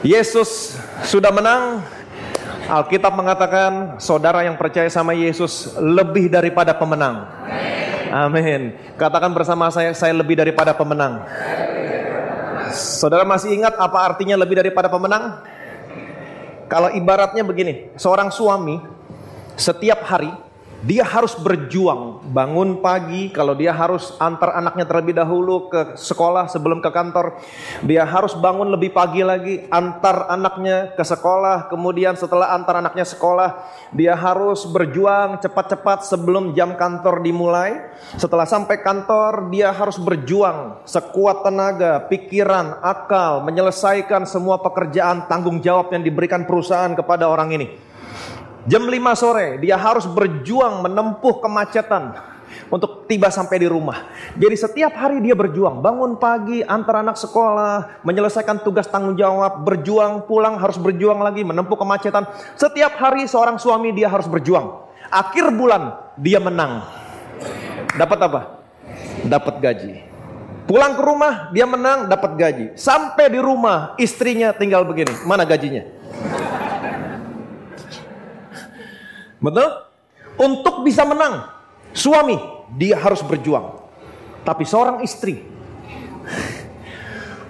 Yesus sudah menang. Alkitab mengatakan saudara yang percaya sama Yesus lebih daripada pemenang. Amin. Katakan bersama saya lebih daripada pemenang. Saudara masih ingat apa artinya lebih daripada pemenang? Kalau ibaratnya begini, seorang suami setiap hari dia harus berjuang, bangun pagi, kalau dia harus antar anaknya terlebih dahulu ke sekolah sebelum ke kantor, dia harus bangun lebih pagi lagi, antar anaknya ke sekolah, kemudian setelah antar anaknya sekolah, dia harus berjuang cepat-cepat sebelum jam kantor dimulai, setelah sampai kantor, dia harus berjuang sekuat tenaga, pikiran, akal, menyelesaikan semua pekerjaan, tanggung jawab yang diberikan perusahaan kepada orang ini. Jam 5 sore dia harus berjuang menempuh kemacetan untuk tiba sampai di rumah. Jadi setiap hari dia berjuang, bangun pagi, antar anak sekolah, menyelesaikan tugas tanggung jawab, berjuang, pulang harus berjuang lagi, menempuh kemacetan. Setiap hari seorang suami dia harus berjuang. Akhir bulan dia menang. Dapat apa? Dapat gaji. Pulang ke rumah dia menang, dapat gaji. Sampai di rumah istrinya tinggal begini, mana gajinya? Betul? Untuk bisa menang, suami dia harus berjuang. Tapi seorang istri,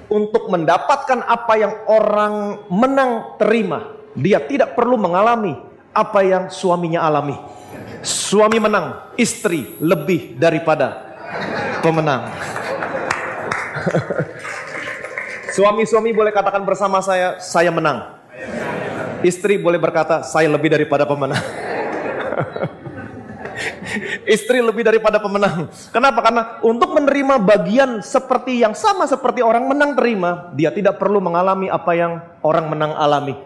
untuk mendapatkan apa yang orang menang terima, dia tidak perlu mengalami apa yang suaminya alami. Suami menang, istri lebih daripada pemenang. Suami-suami boleh katakan bersama saya menang. Istri boleh berkata, saya lebih daripada pemenang. Istri lebih daripada pemenang. Kenapa? Karena untuk menerima bagian seperti yang sama seperti orang menang terima, dia tidak perlu mengalami apa yang orang menang alami.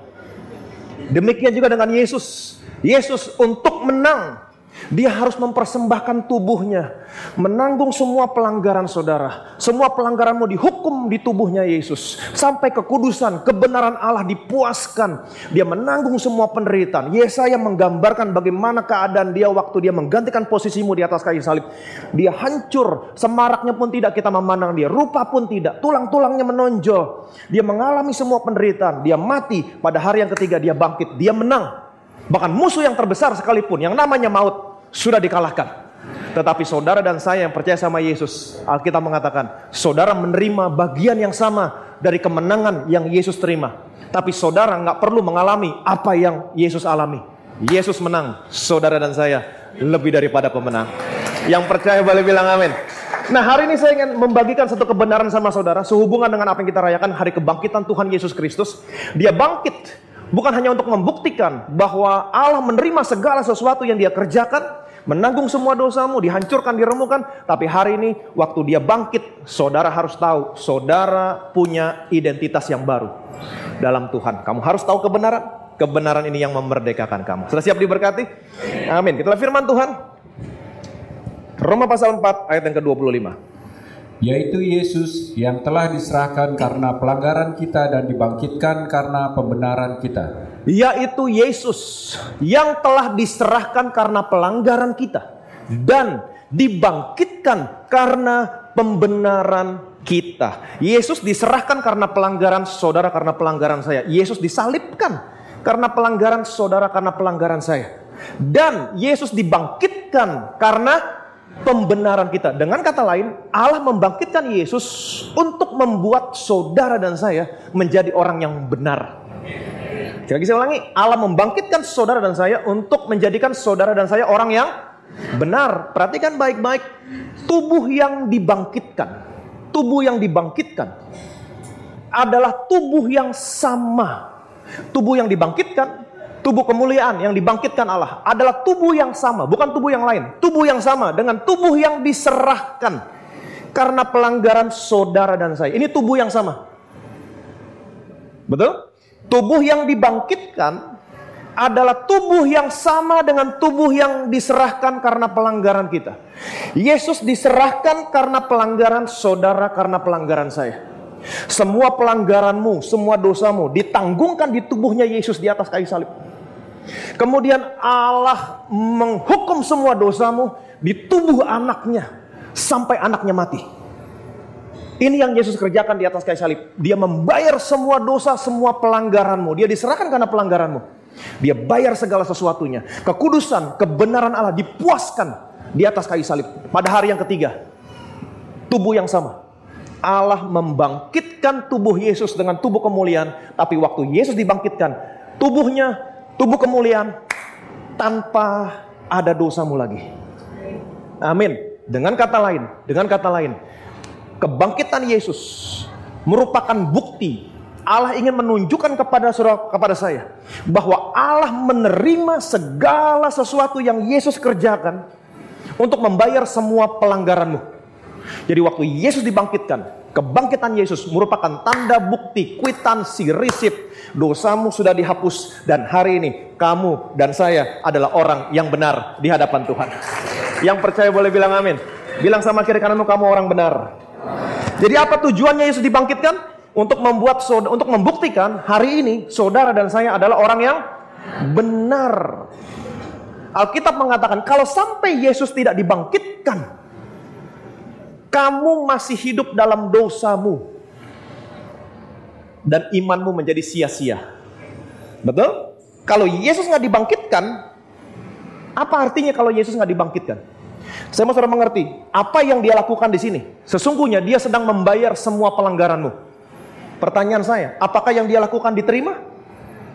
Demikian juga dengan Yesus. Yesus untuk menang, dia harus mempersembahkan tubuhnya, menanggung semua pelanggaran saudara. Semua pelanggaranmu dihukum di tubuhnya Yesus. Sampai kekudusan, kebenaran Allah dipuaskan. Dia menanggung semua penderitaan. Yesaya menggambarkan bagaimana keadaan dia waktu dia menggantikan posisimu di atas kayu salib. Dia hancur, semaraknya pun tidak kita memandang dia. Rupa pun tidak, tulang-tulangnya menonjol. Dia mengalami semua penderitaan. Dia mati, pada hari yang ketiga dia bangkit. Dia menang. Bahkan musuh yang terbesar sekalipun, yang namanya maut, sudah dikalahkan. Tetapi saudara dan saya yang percaya sama Yesus, Alkitab mengatakan, saudara menerima bagian yang sama dari kemenangan yang Yesus terima. Tapi saudara nggak perlu mengalami apa yang Yesus alami. Yesus menang, saudara dan saya lebih daripada pemenang. Yang percaya boleh bilang amin. Nah, hari ini saya ingin membagikan satu kebenaran sama saudara, sehubungan dengan apa yang kita rayakan hari kebangkitan Tuhan Yesus Kristus. Dia bangkit bukan hanya untuk membuktikan bahwa Allah menerima segala sesuatu yang dia kerjakan, menanggung semua dosamu, dihancurkan, diremukan. Tapi hari ini waktu dia bangkit, saudara harus tahu, saudara punya identitas yang baru dalam Tuhan. Kamu harus tahu kebenaran. Kebenaran ini yang memerdekakan kamu. Sudah siap diberkati? Amin. Kita lihat firman Tuhan. Roma pasal 4 ayat yang ke-25. Yaitu Yesus yang telah diserahkan karena pelanggaran kita dan dibangkitkan karena pembenaran kita. Yaitu Yesus yang telah diserahkan karena pelanggaran kita dan dibangkitkan karena pembenaran kita. Yesus diserahkan karena pelanggaran saudara, karena pelanggaran saya. Yesus disalibkan karena pelanggaran saudara, karena pelanggaran saya. Dan Yesus dibangkitkan karena pembenaran kita. Dengan kata lain, Allah membangkitkan Yesus untuk membuat saudara dan saya menjadi orang yang benar. Sekali lagi saya ulangi, Allah membangkitkan saudara dan saya untuk menjadikan saudara dan saya orang yang benar. Perhatikan baik-baik, tubuh yang dibangkitkan, tubuh yang dibangkitkan adalah tubuh yang sama. Tubuh yang dibangkitkan, tubuh kemuliaan yang dibangkitkan Allah adalah tubuh yang sama, bukan tubuh yang lain. Tubuh yang sama dengan tubuh yang diserahkan karena pelanggaran saudara dan saya. Ini tubuh yang sama. Betul? Tubuh yang dibangkitkan adalah tubuh yang sama dengan tubuh yang diserahkan karena pelanggaran kita. Yesus diserahkan karena pelanggaran saudara, karena pelanggaran saya. Semua pelanggaranmu, semua dosamu ditanggungkan di tubuhnya Yesus di atas kayu salib. Kemudian Allah menghukum semua dosamu di tubuh anaknya sampai anaknya mati. Ini yang Yesus kerjakan di atas kayu salib. Dia membayar semua dosa, semua pelanggaranmu. Dia diserahkan karena pelanggaranmu. Dia bayar segala sesuatunya. Kekudusan, kebenaran Allah dipuaskan di atas kayu salib. Pada hari yang ketiga, tubuh yang sama. Allah membangkitkan tubuh Yesus dengan tubuh kemuliaan. Tapi waktu Yesus dibangkitkan, tubuhnya, tubuh kemuliaan, tanpa ada dosamu lagi. Amin. Dengan kata lain, kebangkitan Yesus merupakan bukti Allah ingin menunjukkan kepada saudara, kepada saya, bahwa Allah menerima segala sesuatu yang Yesus kerjakan untuk membayar semua pelanggaranmu. Jadi waktu Yesus dibangkitkan, kebangkitan Yesus merupakan tanda bukti, kwitansi, risip. Dosamu sudah dihapus dan hari ini kamu dan saya adalah orang yang benar di hadapan Tuhan. Yang percaya boleh bilang amin. Bilang sama kiri kananmu, kamu orang benar. Jadi apa tujuannya Yesus dibangkitkan? Untuk membuktikan hari ini saudara dan saya adalah orang yang benar. Alkitab mengatakan kalau sampai Yesus tidak dibangkitkan, kamu masih hidup dalam dosamu dan imanmu menjadi sia-sia. Betul? Kalau Yesus nggak dibangkitkan, apa artinya kalau Yesus nggak dibangkitkan? Saya mau saudara mengerti, apa yang dia lakukan di sini? Sesungguhnya dia sedang membayar semua pelanggaranmu. Pertanyaan saya, apakah yang dia lakukan diterima?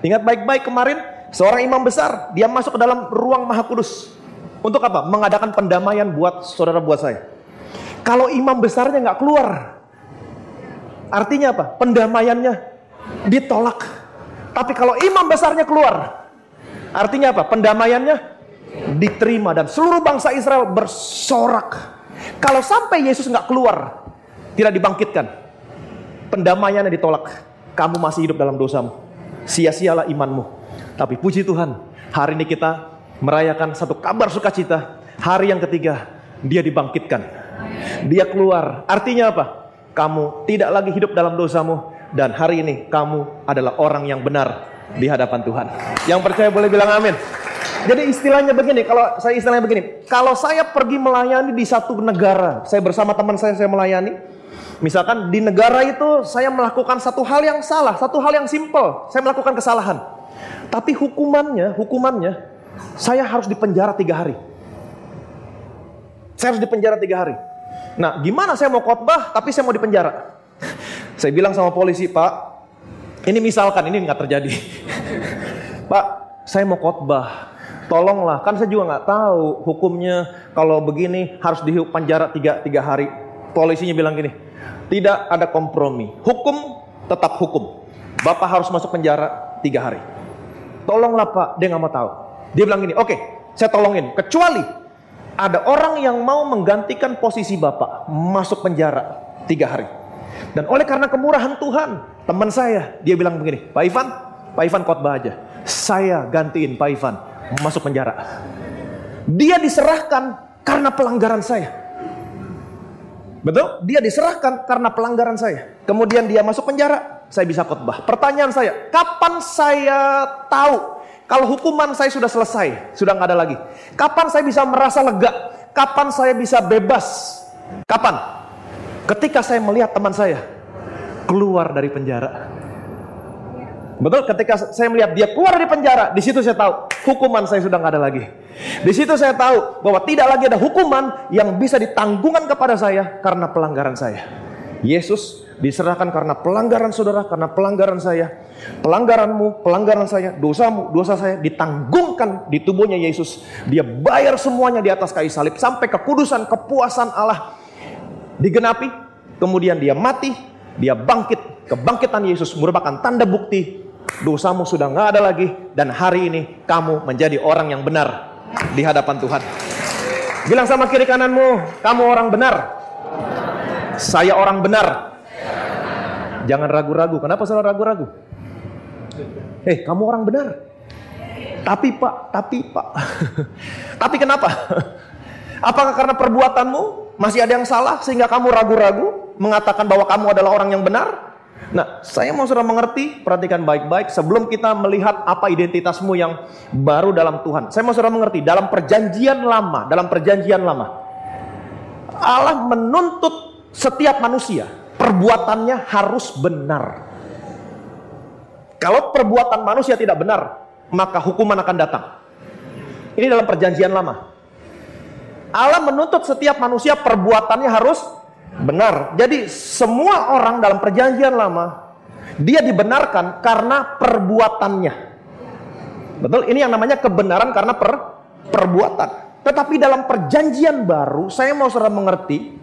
Ingat baik-baik kemarin, seorang imam besar, dia masuk ke dalam ruang Maha Kudus. Untuk apa? Mengadakan pendamaian buat saudara, buat saya. Kalau imam besarnya nggak keluar, artinya apa? Pendamaiannya ditolak. Tapi kalau imam besarnya keluar, artinya apa? Pendamaiannya diterima dan seluruh bangsa Israel bersorak. Kalau sampai Yesus nggak keluar, tidak dibangkitkan, pendamaiannya ditolak, kamu masih hidup dalam dosamu, sia-sialah imanmu. Tapi puji Tuhan, hari ini kita merayakan satu kabar sukacita. Hari yang ketiga dia dibangkitkan, dia keluar. Artinya apa? Kamu tidak lagi hidup dalam dosamu dan hari ini kamu adalah orang yang benar di hadapan Tuhan. Yang percaya boleh bilang amin. Jadi istilahnya begini, kalau saya pergi melayani di satu negara, saya bersama teman saya melayani. Misalkan di negara itu saya melakukan satu hal yang salah, satu hal yang simpel, saya melakukan kesalahan. Tapi hukumannya saya harus dipenjara 3 hari. Saya harus dipenjara 3 hari. Nah, gimana saya mau khotbah tapi saya mau dipenjara? Saya bilang sama polisi, "Pak, ini misalkan ini nggak terjadi. Pak, saya mau khotbah. Tolonglah, kan saya juga nggak tahu hukumnya kalau begini harus dihukum penjara 3 hari. Polisinya bilang gini, tidak ada kompromi. Hukum tetap hukum. Bapak harus masuk penjara 3 hari. Tolonglah Pak, dia nggak mau tahu. Dia bilang gini, oke, saya tolongin. Kecuali ada orang yang mau menggantikan posisi Bapak masuk penjara 3 hari. Dan oleh karena kemurahan Tuhan, teman saya, dia bilang begini, Pak Ivan khotbah aja. Saya gantiin Pak Ivan masuk penjara. Dia diserahkan karena pelanggaran saya. Betul? Dia diserahkan karena pelanggaran saya. Kemudian dia masuk penjara, saya bisa khotbah. Pertanyaan saya, kapan saya tahu kalau hukuman saya sudah selesai, sudah nggak ada lagi? Kapan saya bisa merasa lega? Kapan saya bisa bebas? Kapan? Ketika saya melihat teman saya keluar dari penjara. Betul, ketika saya melihat dia keluar dari penjara, di situ saya tahu hukuman saya sudah nggak ada lagi. Di situ saya tahu bahwa tidak lagi ada hukuman yang bisa ditanggungan kepada saya karena pelanggaran saya. Yesus diserahkan karena pelanggaran saudara, karena pelanggaran saya, pelanggaranmu, pelanggaran saya, dosamu, dosa saya ditanggungkan di tubuhnya Yesus. Dia bayar semuanya di atas kayu salib sampai kekudusan, kepuasan Allah digenapi, kemudian dia mati, dia bangkit. Kebangkitan Yesus merupakan tanda bukti dosamu sudah nggak ada lagi dan hari ini kamu menjadi orang yang benar di hadapan Tuhan. Bilang sama kiri kananmu, kamu orang benar. Saya orang benar. Jangan ragu-ragu. Kenapa saudara ragu-ragu? Kamu orang benar. Tapi Pak. Tapi kenapa? Apakah karena perbuatanmu masih ada yang salah sehingga kamu ragu-ragu mengatakan bahwa kamu adalah orang yang benar? Nah, saya mau saudara mengerti, perhatikan baik-baik sebelum kita melihat apa identitasmu yang baru dalam Tuhan. Saya mau saudara mengerti, dalam perjanjian lama, Allah menuntut setiap manusia perbuatannya harus benar. Kalau perbuatan manusia tidak benar, maka hukuman akan datang. Ini dalam perjanjian lama. Allah menuntut setiap manusia perbuatannya harus benar. Jadi semua orang dalam perjanjian lama, dia dibenarkan karena perbuatannya. Betul, ini yang namanya kebenaran karena perbuatan. Tetapi dalam perjanjian baru, saya mau saudara mengerti,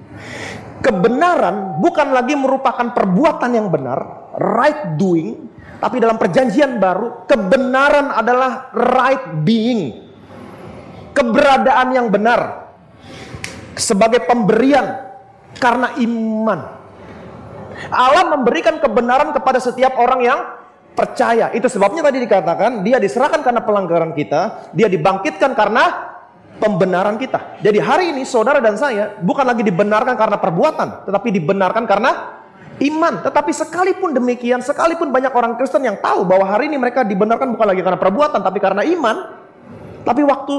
kebenaran bukan lagi merupakan perbuatan yang benar, right doing, tapi dalam perjanjian baru kebenaran adalah right being, keberadaan yang benar sebagai pemberian karena iman. Allah memberikan kebenaran kepada setiap orang yang percaya. Itu sebabnya tadi dikatakan dia diserahkan karena pelanggaran kita, dia dibangkitkan karena pembenaran kita. Jadi hari ini saudara dan saya bukan lagi dibenarkan karena perbuatan, tetapi dibenarkan karena iman. Tetapi sekalipun demikian, sekalipun banyak orang Kristen yang tahu bahwa hari ini mereka dibenarkan bukan lagi karena perbuatan, tapi karena iman. Tapi waktu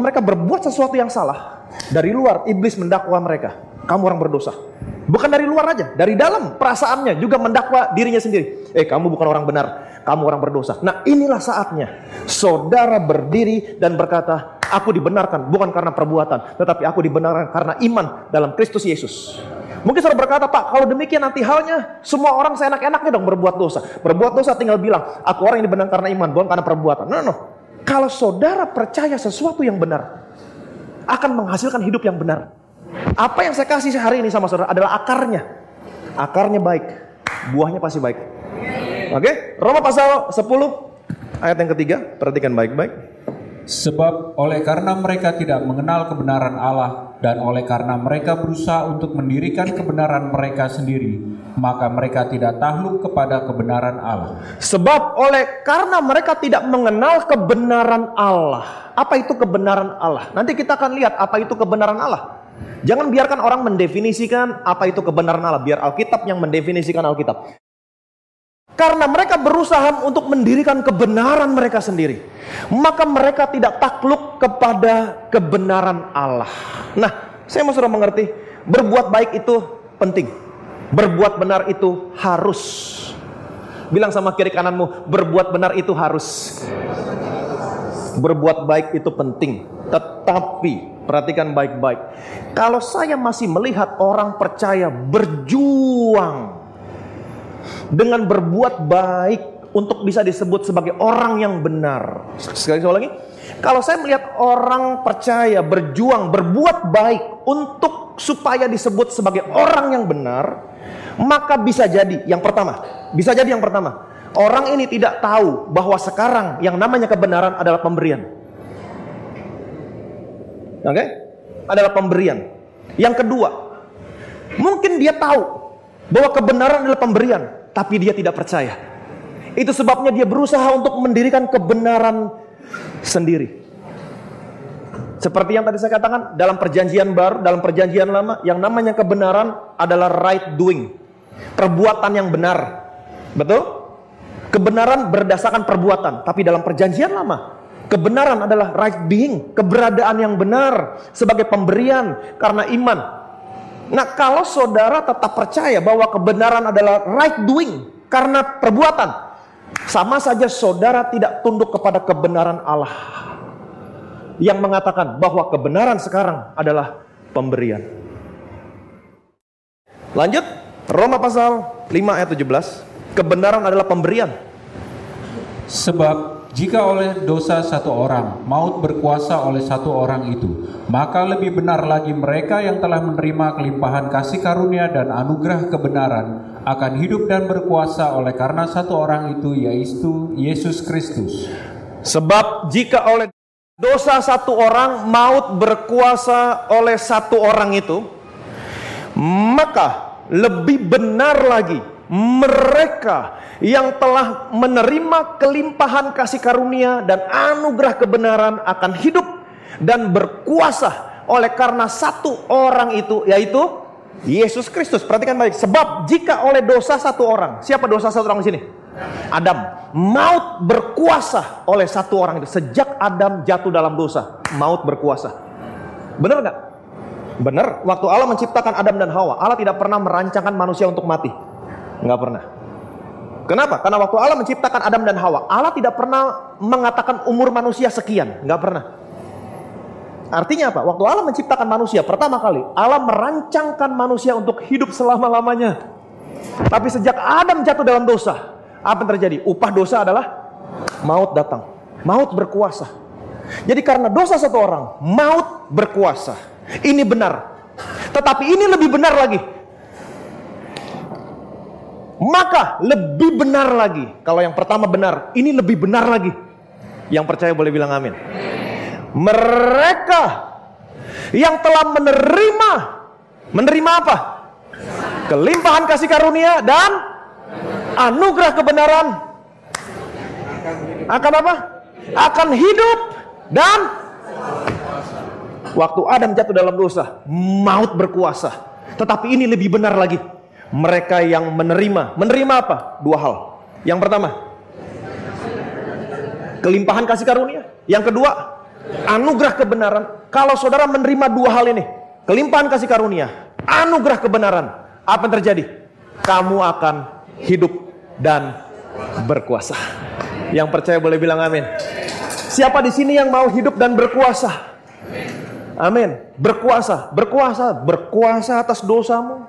mereka berbuat sesuatu yang salah, dari luar iblis mendakwa mereka, kamu orang berdosa. Bukan dari luar aja, dari dalam perasaannya juga mendakwa dirinya sendiri. Kamu bukan orang benar, kamu orang berdosa. Nah, inilah saatnya saudara berdiri dan berkata, aku dibenarkan bukan karena perbuatan, tetapi aku dibenarkan karena iman dalam Kristus Yesus. Mungkin saudara berkata, Pak, kalau demikian nanti halnya semua orang seenak-enaknya dong berbuat dosa. Berbuat dosa tinggal bilang, aku orang yang dibenarkan karena iman, bukan karena perbuatan. No. Kalau saudara percaya sesuatu yang benar, akan menghasilkan hidup yang benar. Apa yang saya kasih hari ini sama saudara adalah akarnya. Akarnya baik, buahnya pasti baik. Oke? Roma pasal 10 ayat yang ketiga, perhatikan baik-baik. Sebab oleh karena mereka tidak mengenal kebenaran Allah, dan oleh karena mereka berusaha untuk mendirikan kebenaran mereka sendiri, maka mereka tidak takluk kepada kebenaran Allah. Sebab oleh karena mereka tidak mengenal kebenaran Allah. Apa itu kebenaran Allah? Nanti kita akan lihat apa itu kebenaran Allah. Jangan biarkan orang mendefinisikan apa itu kebenaran Allah. Biar Alkitab yang mendefinisikan Alkitab. Karena mereka berusaha untuk mendirikan kebenaran mereka sendiri, maka mereka tidak takluk kepada kebenaran Allah. Nah, saya mau saudara mengerti, berbuat baik itu penting. Berbuat benar itu harus. Bilang sama kiri kananmu, berbuat benar itu harus. Berbuat baik itu penting. Tetapi perhatikan baik-baik. Kalau saya masih melihat orang percaya berjuang dengan berbuat baik untuk bisa disebut sebagai orang yang benar. Sekali lagi. Kalau saya melihat orang percaya berjuang berbuat baik untuk supaya disebut sebagai orang yang benar, maka bisa jadi yang pertama. Orang ini tidak tahu bahwa sekarang yang namanya kebenaran adalah pemberian. Oke? Adalah pemberian. Yang kedua, mungkin dia tahu bahwa kebenaran adalah pemberian, tapi dia tidak percaya. Itu sebabnya dia berusaha untuk mendirikan kebenaran sendiri. Seperti yang tadi saya katakan, dalam perjanjian baru, dalam perjanjian lama, yang namanya kebenaran adalah right doing. Perbuatan yang benar. Betul? Kebenaran berdasarkan perbuatan. Tapi dalam perjanjian lama, kebenaran adalah right being, keberadaan yang benar sebagai pemberian karena iman. Nah, kalau saudara tetap percaya bahwa kebenaran adalah right doing karena perbuatan, sama saja saudara tidak tunduk kepada kebenaran Allah yang mengatakan bahwa kebenaran sekarang adalah pemberian. Lanjut, Roma pasal 5 ayat 17, kebenaran adalah pemberian. Sebab jika oleh dosa satu orang, maut berkuasa oleh satu orang itu, maka lebih benar lagi mereka yang telah menerima kelimpahan kasih karunia dan anugerah kebenaran akan hidup dan berkuasa oleh karena satu orang itu, yaitu Yesus Kristus. Sebab jika oleh dosa satu orang, maut berkuasa oleh satu orang itu, maka lebih benar lagi mereka yang telah menerima kelimpahan kasih karunia dan anugerah kebenaran akan hidup dan berkuasa oleh karena satu orang itu, yaitu Yesus Kristus. Perhatikan baik. Sebab jika oleh dosa satu orang, siapa dosa satu orang di sini? Adam. Maut berkuasa oleh satu orang itu. Sejak Adam jatuh dalam dosa, maut berkuasa. Benar nggak? Benar, waktu Allah menciptakan Adam dan Hawa, Allah tidak pernah merancangkan manusia untuk mati. Nggak pernah. Kenapa? Karena waktu Allah menciptakan Adam dan Hawa, Allah tidak pernah mengatakan umur manusia sekian. Nggak pernah. Artinya apa? Waktu Allah menciptakan manusia, pertama kali Allah merancangkan manusia untuk hidup selama-lamanya. Tapi sejak Adam jatuh dalam dosa, apa yang terjadi? Upah dosa adalah maut datang. Maut berkuasa. Jadi karena dosa satu orang, maut berkuasa. Ini benar. Tetapi ini lebih benar lagi. Maka lebih benar lagi. Kalau yang pertama benar, ini lebih benar lagi. Yang percaya boleh bilang amin. Mereka yang telah menerima apa? Kelimpahan kasih karunia dan anugerah kebenaran akan apa? Akan hidup dan waktu Adam jatuh dalam dosa, maut berkuasa. Tetapi ini lebih benar lagi. Mereka yang menerima apa? Dua hal. Yang pertama, kelimpahan kasih karunia. Yang kedua, anugerah kebenaran. Kalau saudara menerima dua hal ini, kelimpahan kasih karunia, anugerah kebenaran, apa yang terjadi? Kamu akan hidup dan berkuasa. Yang percaya boleh bilang amin. Siapa di sini yang mau hidup dan berkuasa? Amin. Berkuasa, berkuasa, berkuasa atas dosamu,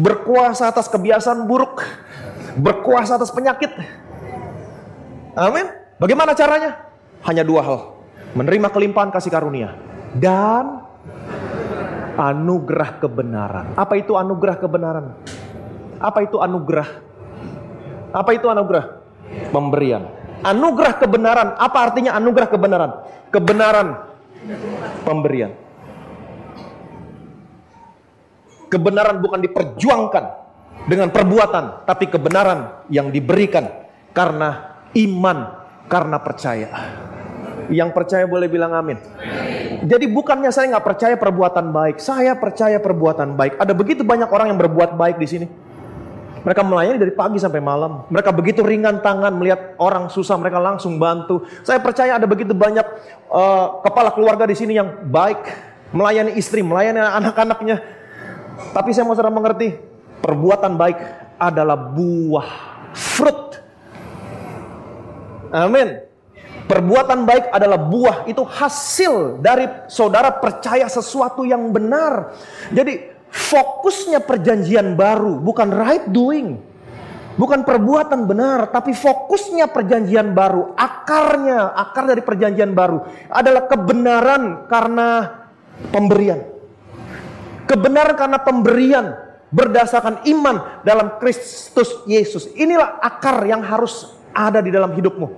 berkuasa atas kebiasaan buruk, berkuasa atas penyakit. Amin. Bagaimana caranya? Hanya dua hal. Menerima kelimpahan kasih karunia dan anugerah kebenaran. Apa itu anugerah kebenaran? Apa itu anugerah? Apa itu anugerah? Pemberian. Anugerah kebenaran. Apa artinya anugerah kebenaran? Kebenaran. Pemberian. Kebenaran bukan diperjuangkan dengan perbuatan, tapi kebenaran yang diberikan karena iman, karena percaya. Yang percaya boleh bilang amin. Jadi bukannya saya nggak percaya perbuatan baik, saya percaya perbuatan baik. Ada begitu banyak orang yang berbuat baik di sini. Mereka melayani dari pagi sampai malam. Mereka begitu ringan tangan melihat orang susah, mereka langsung bantu. Saya percaya ada begitu banyak kepala keluarga di sini yang baik, melayani istri, melayani anak-anaknya. Tapi saya mau saudara mengerti, perbuatan baik adalah buah, fruit. Amin. Perbuatan baik adalah buah, itu hasil dari saudara percaya sesuatu yang benar. Jadi fokusnya perjanjian baru, bukan right doing, bukan perbuatan benar, tapi fokusnya perjanjian baru, akar dari perjanjian baru adalah kebenaran karena pemberian. Kebenaran karena pemberian berdasarkan iman dalam Kristus Yesus. Inilah akar yang harus ada di dalam hidupmu.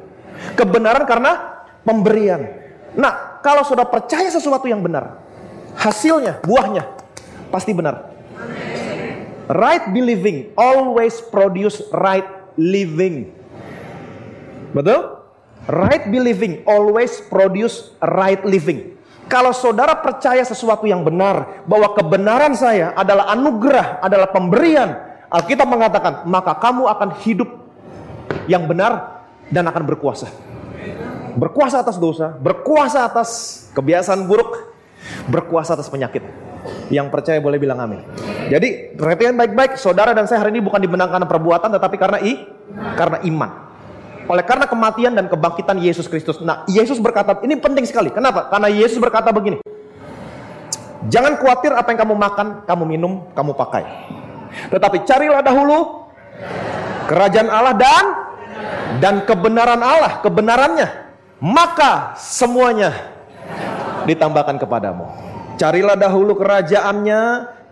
Kebenaran karena pemberian. Nah, kalau sudah percaya sesuatu yang benar, hasilnya, buahnya pasti benar. Right believing always produce right living. Betul? Right believing always produce right living. Kalau saudara percaya sesuatu yang benar, bahwa kebenaran saya adalah anugerah, adalah pemberian, Alkitab mengatakan, maka kamu akan hidup yang benar dan akan berkuasa. Berkuasa atas dosa, berkuasa atas kebiasaan buruk, berkuasa atas penyakit. Yang percaya boleh bilang amin. Jadi perhatikan baik-baik, saudara dan saya hari ini bukan dibenarkan karena perbuatan, tetapi karena iman. Oleh karena kematian dan kebangkitan Yesus Kristus. Nah, Yesus berkata, ini penting sekali. Kenapa? Karena Yesus berkata begini, jangan khawatir apa yang kamu makan, kamu minum, kamu pakai, tetapi carilah dahulu kerajaan Allah dan kebenaran Allah, kebenarannya, maka semuanya ditambahkan kepadamu. Carilah dahulu kerajaannya,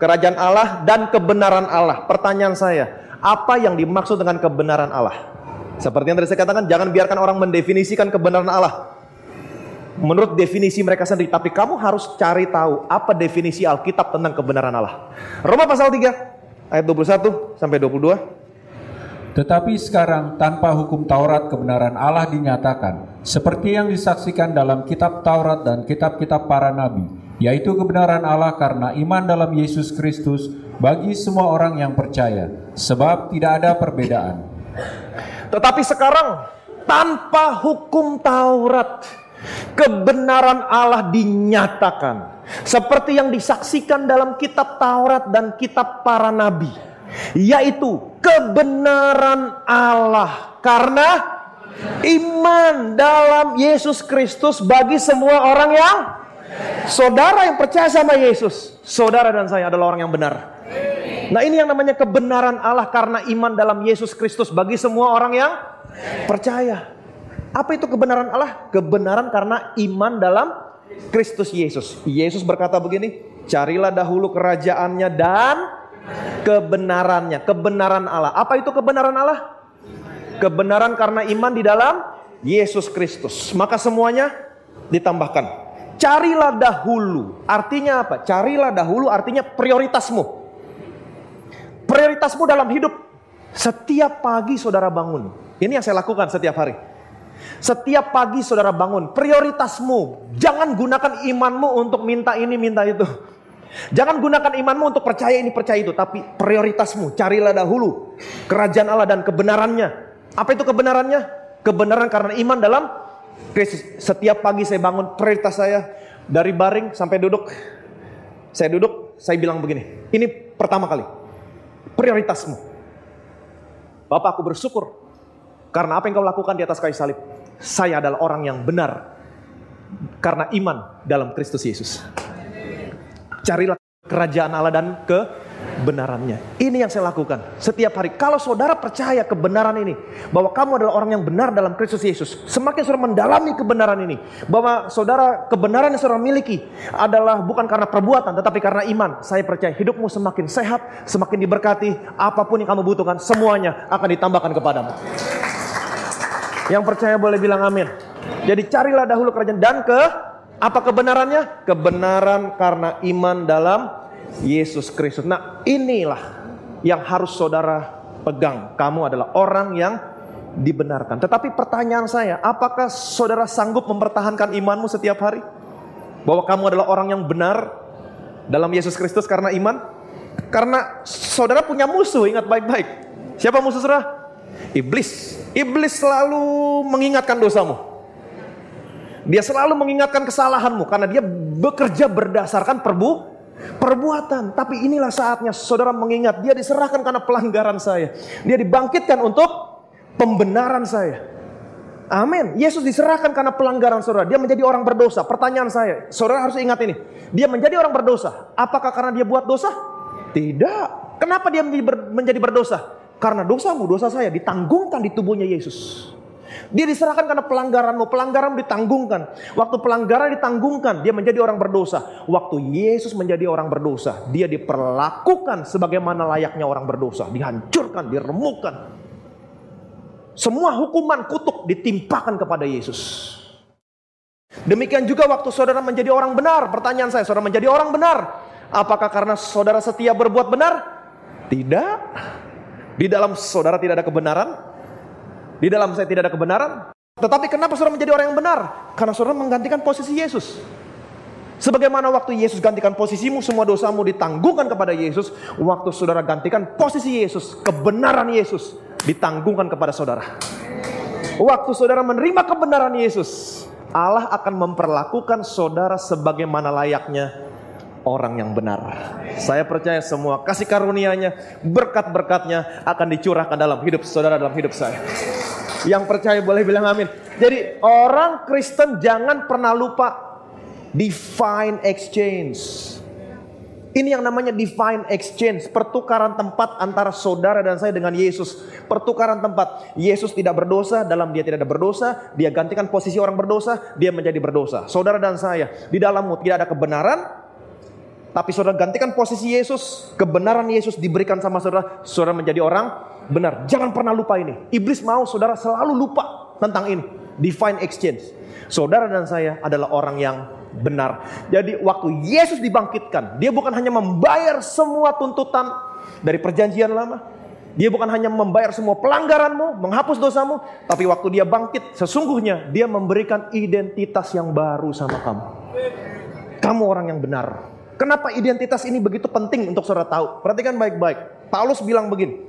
kerajaan Allah dan kebenaran Allah. Pertanyaan saya, apa yang dimaksud dengan kebenaran Allah? Seperti yang tadi saya katakan, jangan biarkan orang mendefinisikan kebenaran Allah menurut definisi mereka sendiri. Tapi kamu harus cari tahu apa definisi Alkitab tentang kebenaran Allah. Roma pasal 3 ayat 21 sampai 22. Tetapi sekarang tanpa hukum Taurat kebenaran Allah dinyatakan, seperti yang disaksikan dalam kitab Taurat dan kitab-kitab para nabi, yaitu kebenaran Allah karena iman dalam Yesus Kristus bagi semua orang yang percaya, sebab tidak ada perbedaan. Tetapi sekarang tanpa hukum Taurat kebenaran Allah dinyatakan, seperti yang disaksikan dalam kitab Taurat dan kitab para nabi, yaitu kebenaran Allah karena iman dalam Yesus Kristus bagi semua orang yang saudara yang percaya sama Yesus. Saudara dan saya adalah orang yang benar. Nah, ini yang namanya kebenaran Allah karena iman dalam Yesus Kristus bagi semua orang yang percaya. Apa itu kebenaran Allah? Kebenaran karena iman dalam Kristus Yesus. Yesus berkata begini, carilah dahulu kerajaannya dan kebenarannya. Kebenaran Allah. Apa itu kebenaran Allah? Kebenaran karena iman di dalam Yesus Kristus. Maka semuanya ditambahkan. Carilah dahulu. Artinya apa? Carilah dahulu artinya prioritasmu. Prioritasmu dalam hidup. Setiap pagi saudara bangun. Ini yang saya lakukan setiap hari. Setiap pagi saudara bangun. Prioritasmu. Jangan gunakan imanmu untuk minta ini, minta itu. Jangan gunakan imanmu untuk percaya ini, percaya itu. Tapi prioritasmu. Carilah dahulu kerajaan Allah dan kebenarannya. Apa itu kebenarannya? Kebenaran karena iman dalam Kristus. Setiap pagi saya bangun. Prioritas saya dari baring sampai duduk. Saya duduk. Saya bilang begini. Ini pertama kali. Prioritasmu. Bapak, aku bersyukur karena apa yang kau lakukan di atas kayu salib. Saya adalah orang yang benar karena iman dalam Kristus Yesus. Carilah kerajaan Allah dan kebenarannya. Ini yang saya lakukan setiap hari. Kalau saudara percaya kebenaran ini, bahwa kamu adalah orang yang benar dalam Kristus Yesus, semakin saudara mendalami kebenaran ini, bahwa saudara, kebenaran yang saudara miliki adalah bukan karena perbuatan tetapi karena iman. Saya percaya hidupmu semakin sehat, semakin diberkati. Apapun yang kamu butuhkan, semuanya akan ditambahkan kepadamu. Yang percaya boleh bilang amin. Jadi carilah dahulu kerajaan dan apa kebenarannya? Kebenaran karena iman dalam Yesus Kristus. Nah, inilah yang harus saudara pegang. Kamu adalah orang yang dibenarkan. Tetapi pertanyaan saya, apakah saudara sanggup mempertahankan imanmu setiap hari? Bahwa kamu adalah orang yang benar dalam Yesus Kristus karena iman? Karena saudara punya musuh, ingat baik-baik. Siapa musuh saudara? Iblis. Iblis selalu mengingatkan dosamu. Dia selalu mengingatkan kesalahanmu karena dia bekerja berdasarkan perbuatan. Tapi inilah saatnya saudara mengingat, dia diserahkan karena pelanggaran saya. Dia dibangkitkan untuk pembenaran saya. Amin. Yesus diserahkan karena pelanggaran saudara. Dia menjadi orang berdosa. Pertanyaan saya, saudara harus ingat ini. Dia menjadi orang berdosa. Apakah karena dia buat dosa? Tidak. Kenapa dia menjadi berdosa? Karena dosamu, dosa saya ditanggungkan di tubuhnya Yesus. Dia diserahkan karena pelanggaranmu. Pelanggaran ditanggungkan. Waktu pelanggaran ditanggungkan, dia menjadi orang berdosa. Waktu Yesus menjadi orang berdosa, dia diperlakukan sebagaimana layaknya orang berdosa. Dihancurkan, diremukkan. Semua hukuman kutuk ditimpakan kepada Yesus. Demikian juga waktu saudara menjadi orang benar. Pertanyaan saya, saudara menjadi orang benar, apakah karena saudara setia berbuat benar? Tidak. Di dalam saudara tidak ada kebenaran. Di dalam saya tidak ada kebenaran. Tetapi kenapa saudara menjadi orang yang benar? Karena saudara menggantikan posisi Yesus. Sebagaimana waktu Yesus gantikan posisimu, semua dosamu ditanggungkan kepada Yesus. Waktu saudara gantikan posisi Yesus, kebenaran Yesus ditanggungkan kepada saudara. Waktu saudara menerima kebenaran Yesus, Allah akan memperlakukan saudara sebagaimana layaknya orang yang benar. Saya percaya semua kasih karunia-Nya, berkat-berkat-Nya akan dicurahkan dalam hidup saudara, dalam hidup saya. Yang percaya boleh bilang amin. Jadi orang Kristen jangan pernah lupa divine exchange. Ini yang namanya divine exchange, pertukaran tempat antara saudara dan saya dengan Yesus. Pertukaran tempat. Yesus tidak berdosa, dalam dia tidak ada berdosa. Dia gantikan posisi orang berdosa, dia menjadi berdosa. Saudara dan saya, di dalammu tidak ada kebenaran, tapi saudara gantikan posisi Yesus, kebenaran Yesus diberikan sama saudara, saudara menjadi orang benar. Jangan pernah lupa ini. Iblis mau saudara selalu lupa tentang ini. Divine exchange. Saudara dan saya adalah orang yang benar. Jadi waktu Yesus dibangkitkan, dia bukan hanya membayar semua tuntutan dari perjanjian lama. Dia bukan hanya membayar semua pelanggaranmu, menghapus dosamu. Tapi waktu dia bangkit, sesungguhnya dia memberikan identitas yang baru sama kamu. Kamu orang yang benar. Kenapa identitas ini begitu penting untuk saudara tahu? Perhatikan baik-baik. Paulus bilang begini.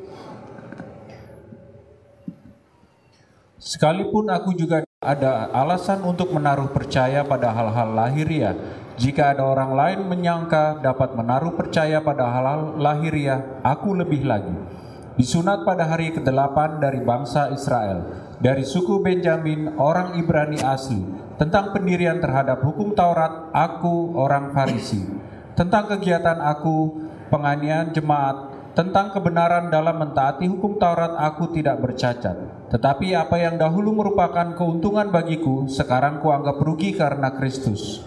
Sekalipun aku juga Ada alasan untuk menaruh percaya pada hal-hal lahiriah. Jika ada orang lain menyangka dapat menaruh percaya pada hal-hal lahiriah, aku lebih lagi. Disunat pada hari ke-8 dari bangsa Israel, dari suku Benjamin, orang Ibrani asli. Tentang pendirian terhadap hukum Taurat, aku orang Farisi. Tentang kegiatan aku, penganiayaan jemaat. Tentang kebenaran dalam mentaati hukum Taurat aku tidak bercacat. Tetapi apa yang dahulu merupakan keuntungan bagiku, sekarang kuanggap rugi karena Kristus.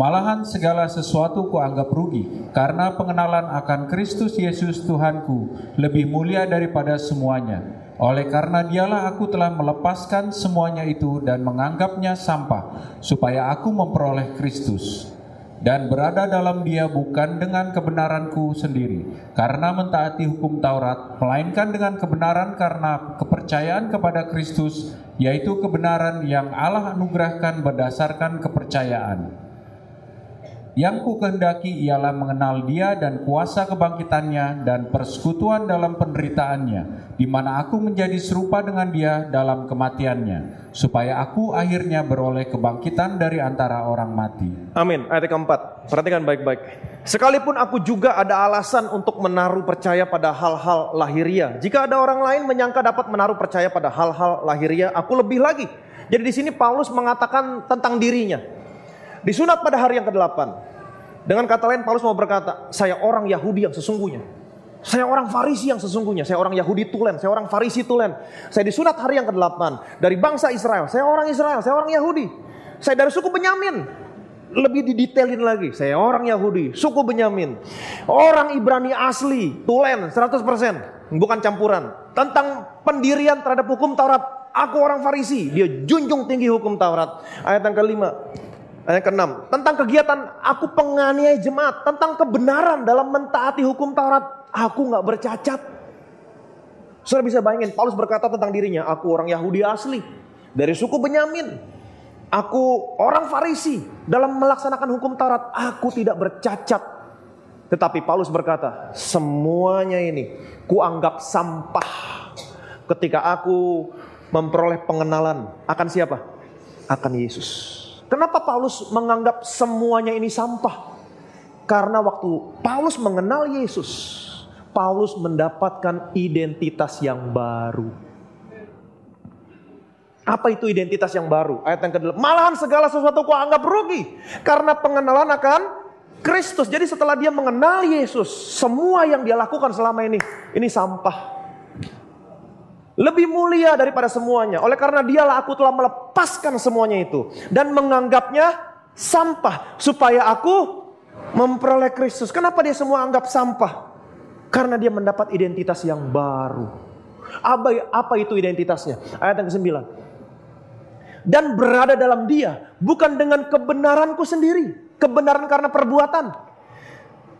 Malahan segala sesuatu kuanggap rugi, karena pengenalan akan Kristus Yesus Tuhanku lebih mulia daripada semuanya. Oleh karena dialah aku telah melepaskan semuanya itu dan menganggapnya sampah, supaya aku memperoleh Kristus. Dan berada dalam dia bukan dengan kebenaranku sendiri, karena mentaati hukum Taurat, melainkan dengan kebenaran karena kepercayaan kepada Kristus, yaitu kebenaran yang Allah anugerahkan berdasarkan kepercayaan. Yang ku kehendaki ialah mengenal dia dan kuasa kebangkitannya dan persekutuan dalam penderitaannya, di mana aku menjadi serupa dengan dia dalam kematiannya, supaya aku akhirnya beroleh kebangkitan dari antara orang mati. Amin. Ayat keempat, perhatikan baik-baik. Sekalipun aku juga ada alasan untuk menaruh percaya pada hal-hal lahiriah. Jika ada orang lain menyangka dapat menaruh percaya pada hal-hal lahiriah, aku lebih lagi. Jadi di sini Paulus mengatakan tentang dirinya. Disunat pada hari yang ke-8. Dengan kata lain Paulus mau berkata, saya orang Yahudi yang sesungguhnya. Saya orang Farisi yang sesungguhnya, saya orang Yahudi tulen, saya orang Farisi tulen. Saya disunat hari yang ke-8 dari bangsa Israel, saya orang Israel, saya orang Yahudi. Saya dari suku Benyamin. Lebih didetailin lagi, saya orang Yahudi, suku Benyamin. Orang Ibrani asli, tulen 100%, bukan campuran. Tentang pendirian terhadap hukum Taurat, aku orang Farisi, dia junjung tinggi hukum Taurat. Ayat yang ke-5. Ayat ke-6, tentang kegiatan aku penganiaya jemaat, tentang kebenaran dalam mentaati hukum Taurat, aku gak bercacat. Saudara bisa bayangin, Paulus berkata tentang dirinya, aku orang Yahudi asli, dari suku Benyamin, aku orang Farisi, dalam melaksanakan hukum Taurat, aku tidak bercacat. Tetapi Paulus berkata, semuanya ini kuanggap sampah ketika aku memperoleh pengenalan akan siapa? Akan Yesus. Kenapa Paulus menganggap semuanya ini sampah? Karena waktu Paulus mengenal Yesus, Paulus mendapatkan identitas yang baru. Apa itu identitas yang baru? Ayat yang ke-8. Malahan segala sesuatu kuanggap rugi karena pengenalan akan Kristus. Jadi setelah dia mengenal Yesus, semua yang dia lakukan selama ini sampah. Lebih mulia daripada semuanya. Oleh karena dialah aku telah melepaskan semuanya itu. Dan menganggapnya sampah. Supaya aku memperoleh Kristus. Kenapa dia semua anggap sampah? Karena dia mendapat identitas yang baru. Apa itu identitasnya? Ayat yang ke-9. Dan berada dalam dia. Bukan dengan kebenaranku sendiri. Kebenaran karena perbuatan.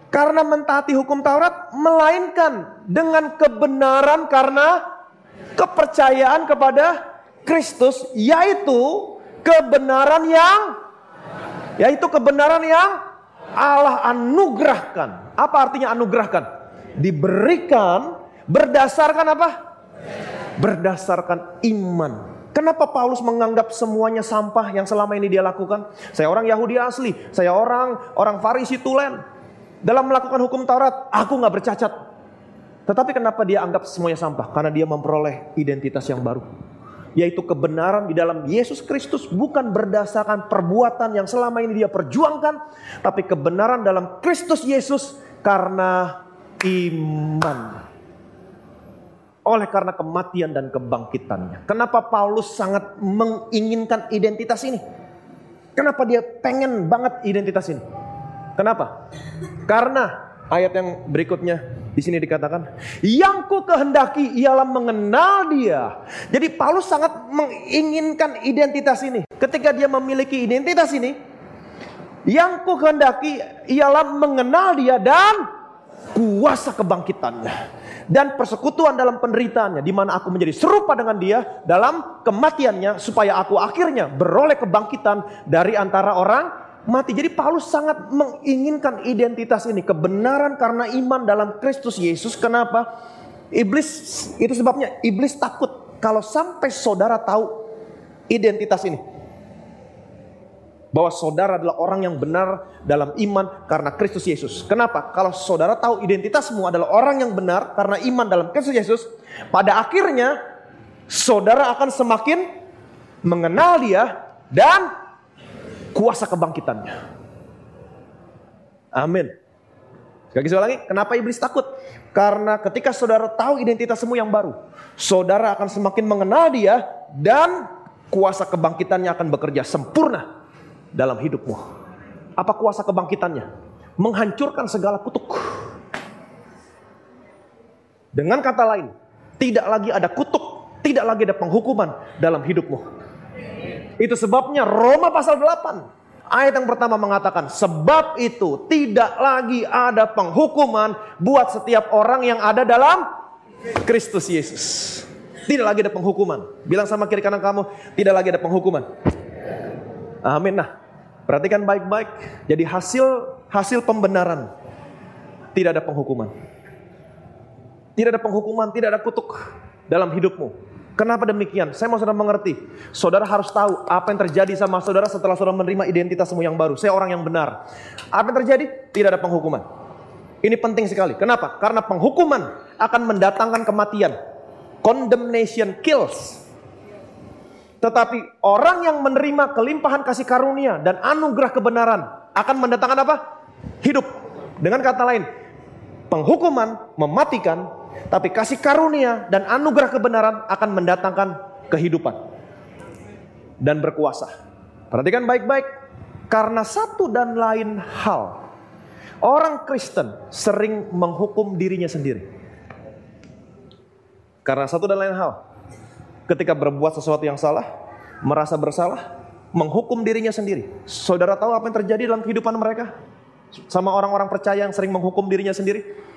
Karena mentaati hukum Taurat. Melainkan dengan kebenaran karena kepercayaan kepada Kristus, yaitu kebenaran yang Allah anugerahkan. Apa artinya anugerahkan? Diberikan berdasarkan apa? Berdasarkan iman. Kenapa Paulus menganggap semuanya sampah yang selama ini dia lakukan? Saya orang Yahudi asli, saya orang Farisi tulen. Dalam melakukan hukum Taurat, aku gak bercacat. Tetapi kenapa dia anggap semuanya sampah? Karena dia memperoleh identitas yang baru. Yaitu kebenaran di dalam Yesus Kristus, bukan berdasarkan perbuatan yang selama ini dia perjuangkan, tapi kebenaran dalam Kristus Yesus karena iman. Oleh karena kematian dan kebangkitannya. Kenapa Paulus sangat menginginkan identitas ini? Kenapa dia pengen banget identitas ini? Kenapa? Karena ayat yang berikutnya. Di sini dikatakan, yang ku kehendaki ialah mengenal dia. Jadi Paulus sangat menginginkan identitas ini. Ketika dia memiliki identitas ini, yang ku kehendaki ialah mengenal dia dan kuasa kebangkitannya. Dan persekutuan dalam penderitaannya. Di mana aku menjadi serupa dengan dia dalam kematiannya. Supaya aku akhirnya beroleh kebangkitan dari antara orang mati. Jadi Paulus sangat menginginkan identitas ini. Kebenaran karena iman dalam Kristus Yesus. Kenapa? Iblis, itu sebabnya iblis takut. Kalau sampai saudara tahu identitas ini. Bahwa saudara adalah orang yang benar dalam iman karena Kristus Yesus. Kenapa? Kalau saudara tahu identitasmu adalah orang yang benar karena iman dalam Kristus Yesus, pada akhirnya saudara akan semakin mengenal Dia dan kuasa kebangkitannya. Amin. Sekali lagi, kenapa iblis takut? Karena ketika saudara tahu identitasmu yang baru, saudara akan semakin mengenal Dia dan kuasa kebangkitannya akan bekerja sempurna dalam hidupmu. Apa kuasa kebangkitannya? Menghancurkan segala kutuk. Dengan kata lain, tidak lagi ada kutuk, tidak lagi ada penghukuman dalam hidupmu. Itu sebabnya Roma pasal 8 ayat yang pertama mengatakan, sebab itu tidak lagi ada penghukuman buat setiap orang yang ada dalam Kristus Yesus. Tidak lagi ada penghukuman. Bilang sama kiri kanan kamu, tidak lagi ada penghukuman. Amin. Nah, perhatikan baik-baik. Jadi hasil pembenaran, tidak ada penghukuman. Tidak ada penghukuman, tidak ada kutuk dalam hidupmu. Kenapa demikian? Saya mau saudara mengerti. Saudara harus tahu apa yang terjadi sama saudara setelah saudara menerima identitasmu yang baru. Saya orang yang benar. Apa yang terjadi? Tidak ada penghukuman. Ini penting sekali. Kenapa? Karena penghukuman akan mendatangkan kematian. Condemnation kills. Tetapi orang yang menerima kelimpahan kasih karunia dan anugerah kebenaran akan mendatangkan apa? Hidup. Dengan kata lain, penghukuman mematikan, tapi kasih karunia dan anugerah kebenaran akan mendatangkan kehidupan dan berkuasa. Perhatikan baik-baik, karena satu dan lain hal, orang Kristen sering menghukum dirinya sendiri. Karena satu dan lain hal, ketika berbuat sesuatu yang salah, merasa bersalah, menghukum dirinya sendiri. Saudara tahu apa yang terjadi dalam kehidupan mereka? Sama orang-orang percaya yang sering menghukum dirinya sendiri.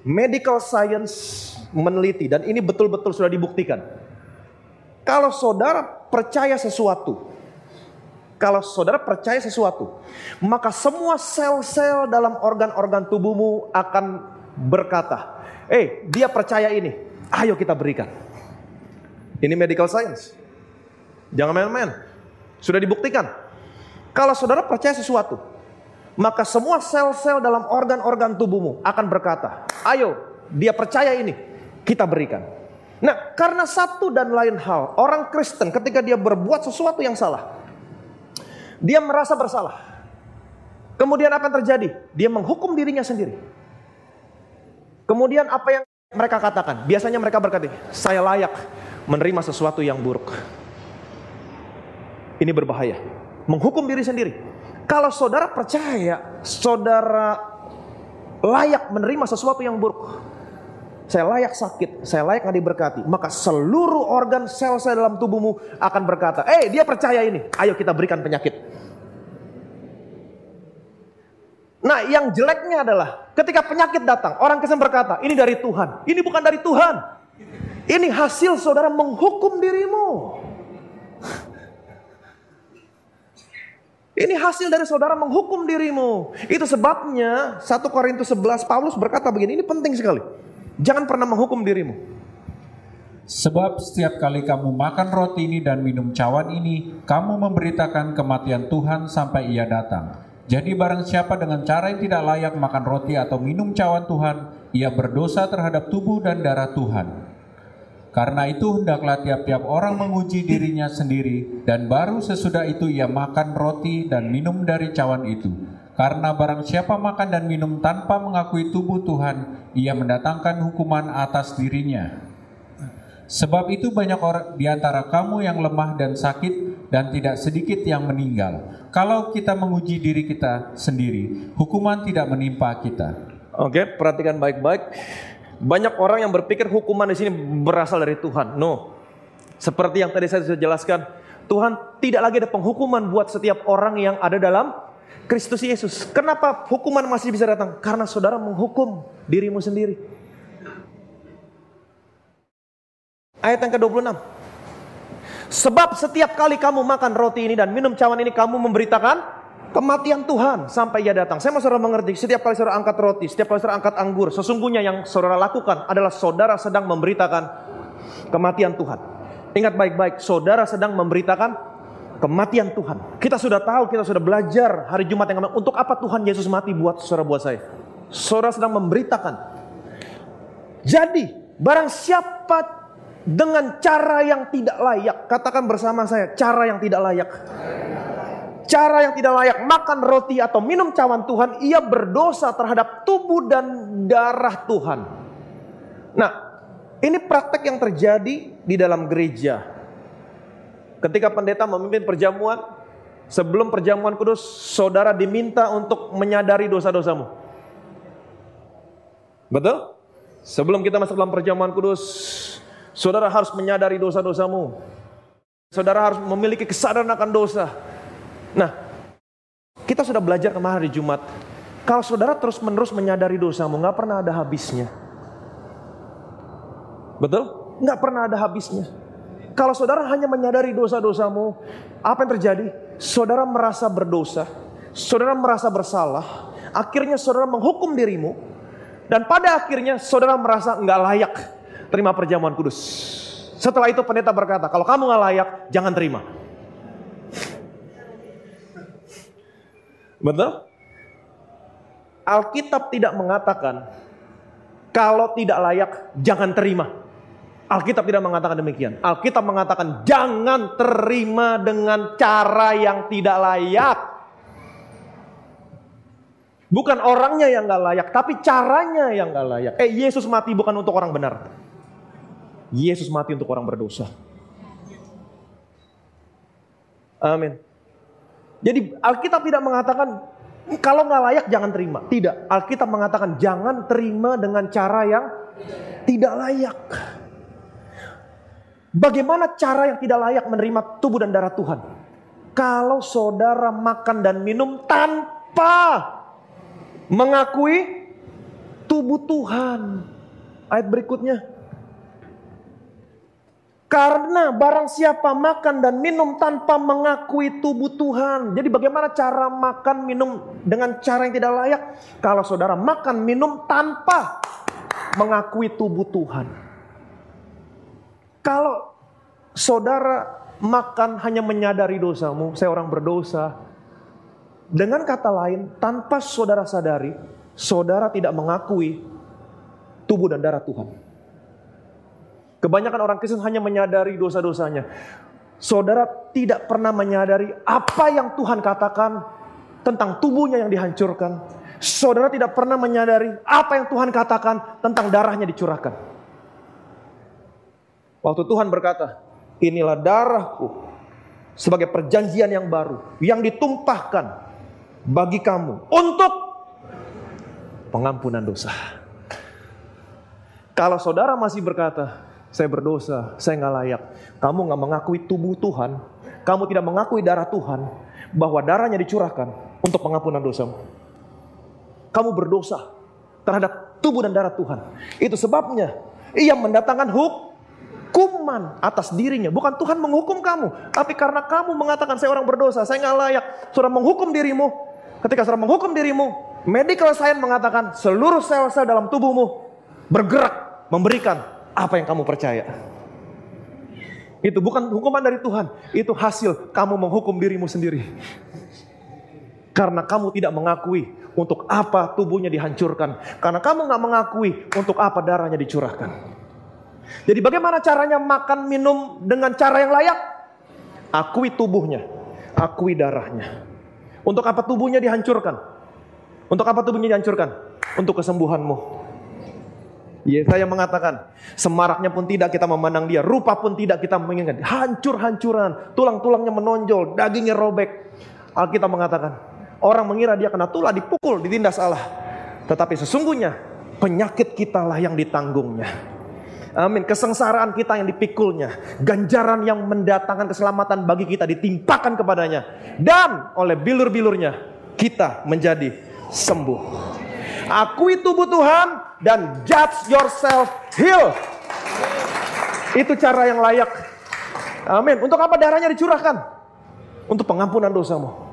Medical science meneliti, dan ini betul-betul sudah dibuktikan. Kalau saudara percaya sesuatu, maka semua sel-sel dalam organ-organ tubuhmu akan berkata, dia percaya ini, ayo kita berikan. Ini medical science. Jangan main-main. Sudah dibuktikan. Kalau saudara percaya sesuatu, maka semua sel-sel dalam organ-organ tubuhmu akan berkata, ayo, dia percaya ini, kita berikan. Nah, karena satu dan lain hal, orang Kristen ketika dia berbuat sesuatu yang salah, dia merasa bersalah. Kemudian apa yang terjadi? Dia menghukum dirinya sendiri. Kemudian apa yang mereka katakan? Biasanya mereka berkata, saya layak menerima sesuatu yang buruk. Ini berbahaya. Menghukum diri sendiri. Kalau saudara percaya saudara layak menerima sesuatu yang buruk, saya layak sakit, saya layak gak diberkati, maka seluruh organ sel-sel dalam tubuhmu akan berkata, dia percaya ini, ayo kita berikan penyakit. Nah, yang jeleknya adalah ketika penyakit datang, orang Kristen berkata, ini dari Tuhan. Ini bukan dari Tuhan. Ini hasil saudara menghukum dirimu. Ini hasil dari saudara menghukum dirimu. Itu sebabnya 1 Korintus 11 Paulus berkata begini, ini penting sekali. Jangan pernah menghukum dirimu. Sebab setiap kali kamu makan roti ini dan minum cawan ini, kamu memberitakan kematian Tuhan sampai Ia datang. Jadi barang siapa dengan cara yang tidak layak makan roti atau minum cawan Tuhan, ia berdosa terhadap tubuh dan darah Tuhan. Karena itu hendaklah tiap-tiap orang menguji dirinya sendiri, dan baru sesudah itu ia makan roti dan minum dari cawan itu. Karena barang siapa makan dan minum tanpa mengakui tubuh Tuhan, ia mendatangkan hukuman atas dirinya. Sebab itu banyak orang di antara kamu yang lemah dan sakit, dan tidak sedikit yang meninggal. Kalau kita menguji diri kita sendiri, hukuman tidak menimpa kita. Oke, perhatikan baik-baik. Banyak orang yang berpikir hukuman di sini berasal dari Tuhan. No. Seperti yang tadi saya sudah jelaskan, Tuhan tidak lagi ada penghukuman buat setiap orang yang ada dalam Kristus Yesus. Kenapa hukuman masih bisa datang? Karena saudara menghukum dirimu sendiri. Ayat yang ke-26. Sebab setiap kali kamu makan roti ini dan minum cawan ini, kamu memberitakan kematian Tuhan sampai Ia datang. Saya mau saudara mengerti, setiap kali saudara angkat roti, setiap kali saudara angkat anggur, sesungguhnya yang saudara lakukan adalah saudara sedang memberitakan kematian Tuhan. Ingat baik-baik, saudara sedang memberitakan kematian Tuhan. Kita sudah tahu, kita sudah belajar hari Jumat yang kemarin, untuk apa Tuhan Yesus mati buat saudara buat saya. Saudara sedang memberitakan. Jadi, barang siapa dengan cara yang tidak layak, katakan bersama saya, cara yang tidak layak. Cara yang tidak layak makan roti atau minum cawan Tuhan, ia berdosa terhadap tubuh dan darah Tuhan. Nah, ini praktek yang terjadi di dalam gereja. Ketika pendeta memimpin perjamuan, sebelum perjamuan kudus, saudara diminta untuk menyadari dosa-dosamu. Betul? Sebelum kita masuk dalam perjamuan kudus, saudara harus menyadari dosa-dosamu. Saudara harus memiliki kesadaran akan dosa. Nah, kita sudah belajar kemarin di Jumat. Kalau saudara terus-menerus menyadari dosamu, gak pernah ada habisnya. Betul? Gak pernah ada habisnya. Kalau saudara hanya menyadari dosa-dosamu, apa yang terjadi? Saudara merasa berdosa, saudara merasa bersalah, akhirnya saudara menghukum dirimu, dan pada akhirnya saudara merasa nggak layak terima perjamuan kudus. Setelah itu pendeta berkata, kalau kamu nggak layak, jangan terima. Betul? Alkitab tidak mengatakan, kalau tidak layak, jangan terima. Alkitab tidak mengatakan demikian. Alkitab mengatakan jangan terima dengan cara yang tidak layak. Bukan orangnya yang gak layak, tapi caranya yang gak layak. Yesus mati bukan untuk orang benar. Yesus mati untuk orang berdosa. Amin. Jadi Alkitab tidak mengatakan kalau gak layak jangan terima. Tidak, Alkitab mengatakan jangan terima dengan cara yang tidak layak. Bagaimana cara yang tidak layak menerima tubuh dan darah Tuhan? Kalau saudara makan dan minum tanpa mengakui tubuh Tuhan. Ayat berikutnya. Karena barang siapa makan dan minum tanpa mengakui tubuh Tuhan. Jadi bagaimana cara makan minum dengan cara yang tidak layak? Kalau saudara makan minum tanpa mengakui tubuh Tuhan. Kalau saudara makan hanya menyadari dosamu, saya orang berdosa. Dengan kata lain, tanpa saudara sadari, saudara tidak mengakui tubuh dan darah Tuhan. Kebanyakan orang Kristen hanya menyadari dosa-dosanya. Saudara tidak pernah menyadari apa yang Tuhan katakan tentang tubuhnya yang dihancurkan. Saudara tidak pernah menyadari apa yang Tuhan katakan tentang darahnya dicurahkan. Waktu Tuhan berkata, inilah darahku sebagai perjanjian yang baru, yang ditumpahkan bagi kamu untuk pengampunan dosa. Kalau saudara masih berkata, saya berdosa, saya gak layak. Kamu gak mengakui tubuh Tuhan, kamu tidak mengakui darah Tuhan, bahwa darahnya dicurahkan untuk pengampunan dosamu. Kamu berdosa terhadap tubuh dan darah Tuhan. Itu sebabnya ia mendatangkan hukuman atas dirinya. Bukan Tuhan menghukum kamu, tapi karena kamu mengatakan saya orang berdosa, saya nggak layak, saudara menghukum dirimu. Ketika saudara menghukum dirimu, medical science mengatakan seluruh sel-sel dalam tubuhmu bergerak memberikan apa yang kamu percaya. Itu bukan hukuman dari Tuhan, itu hasil kamu menghukum dirimu sendiri. Karena kamu tidak mengakui untuk apa tubuhnya dihancurkan, karena kamu nggak mengakui untuk apa darahnya dicurahkan. Jadi bagaimana caranya makan minum dengan cara yang layak? Akui tubuhnya, akui darahnya. Untuk apa tubuhnya dihancurkan? Untuk apa tubuhnya dihancurkan? Untuk kesembuhanmu. Yesaya mengatakan, semaraknya pun tidak kita memandang dia, rupa pun tidak kita mengingat. Hancur-hancuran, tulang-tulangnya menonjol, dagingnya robek. Alkitab mengatakan, orang mengira dia kena tulah, dipukul, ditindas Allah. Tetapi sesungguhnya penyakit kitalah yang ditanggungnya. Amin. Kesengsaraan kita yang dipikulnya, ganjaran yang mendatangkan keselamatan bagi kita ditimpakan kepadanya, dan oleh bilur-bilurnya kita menjadi sembuh. Akui tubuh Tuhan dan judge yourself heal. Itu cara yang layak. Amin. Untuk apa darahnya dicurahkan? Untuk pengampunan dosamu.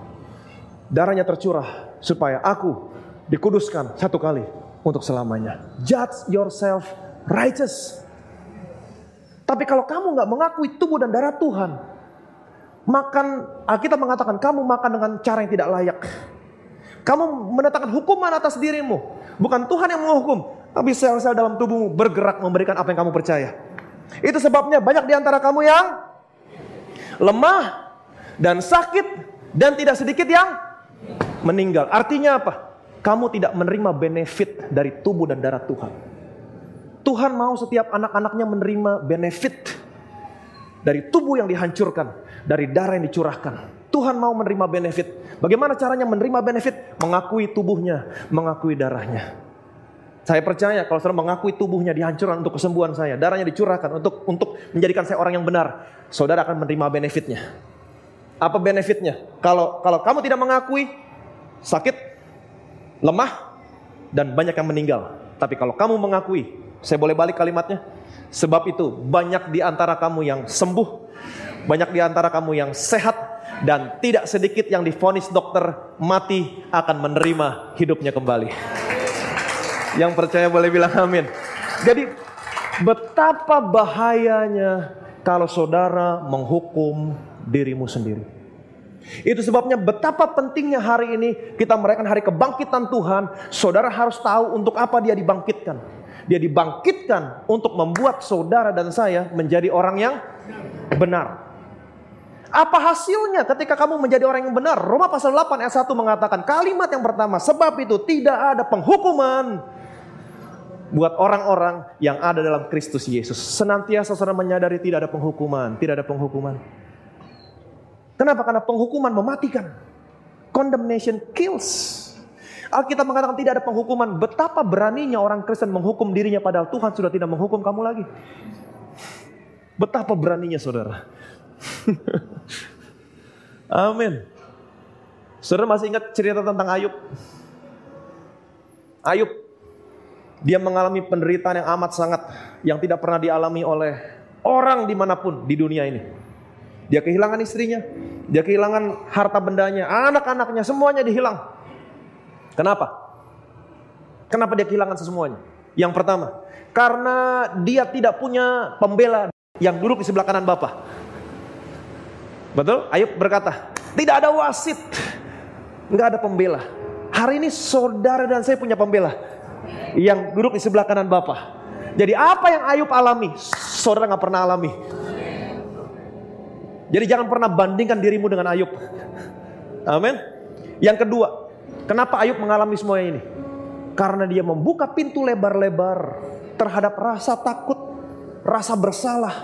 Darahnya tercurah supaya aku dikuduskan satu kali untuk selamanya. Judge yourself righteous. Tapi kalau kamu nggak mengakui tubuh dan darah Tuhan, makan, Alkitab mengatakan kamu makan dengan cara yang tidak layak. Kamu mendatangkan hukuman atas dirimu. Bukan Tuhan yang menghukum, tapi sel-sel dalam tubuhmu bergerak memberikan apa yang kamu percaya. Itu sebabnya banyak di antara kamu yang lemah dan sakit dan tidak sedikit yang meninggal. Artinya apa? Kamu tidak menerima benefit dari tubuh dan darah Tuhan. Tuhan mau setiap anak-anaknya menerima benefit dari tubuh yang dihancurkan, dari darah yang dicurahkan. Tuhan mau menerima benefit. Bagaimana caranya menerima benefit? Mengakui tubuhnya, mengakui darahnya. Saya percaya kalau saudara mengakui tubuhnya dihancurkan untuk kesembuhan saya, darahnya dicurahkan untuk menjadikan saya orang yang benar, saudara akan menerima benefitnya. Apa benefitnya? Kalau kamu tidak mengakui, sakit, lemah, dan banyak yang meninggal. Tapi kalau kamu mengakui, saya boleh balik kalimatnya? Sebab itu banyak di antara kamu yang sembuh, banyak di antara kamu yang sehat, dan tidak sedikit yang divonis dokter mati akan menerima hidupnya kembali. Yang percaya boleh bilang amin. Jadi betapa bahayanya kalau saudara menghukum dirimu sendiri. Itu sebabnya betapa pentingnya hari ini kita merayakan hari kebangkitan Tuhan. Saudara harus tahu untuk apa dia dibangkitkan. Dia dibangkitkan untuk membuat saudara dan saya menjadi orang yang benar. Apa hasilnya ketika kamu menjadi orang yang benar? Roma pasal 8 ayat 1 mengatakan kalimat yang pertama, sebab itu tidak ada penghukuman buat orang-orang yang ada dalam Kristus Yesus. Senantiasa saudara menyadari tidak ada penghukuman, tidak ada penghukuman. Kenapa? Karena penghukuman mematikan. Condemnation kills. Alkitab mengatakan tidak ada penghukuman. Betapa beraninya orang Kristen menghukum dirinya padahal Tuhan sudah tidak menghukum kamu lagi. Betapa beraninya saudara. Amin. Saudara masih ingat cerita tentang Ayub? Ayub, dia mengalami penderitaan yang amat sangat, yang tidak pernah dialami oleh orang dimanapun di dunia ini. Dia kehilangan istrinya, dia kehilangan harta bendanya, anak-anaknya, semuanya dihilang. Kenapa? Kenapa dia kehilangan semuanya? Yang pertama, karena dia tidak punya pembela yang duduk di sebelah kanan Bapa. Betul? Ayub berkata, tidak ada wasit, nggak ada pembela. Hari ini saudara dan saya punya pembela yang duduk di sebelah kanan Bapa. Jadi apa yang Ayub alami, saudara nggak pernah alami. Jadi jangan pernah bandingkan dirimu dengan Ayub. Amin. Yang kedua, kenapa Ayub mengalami semuanya ini? Karena dia membuka pintu lebar-lebar terhadap rasa takut, rasa bersalah,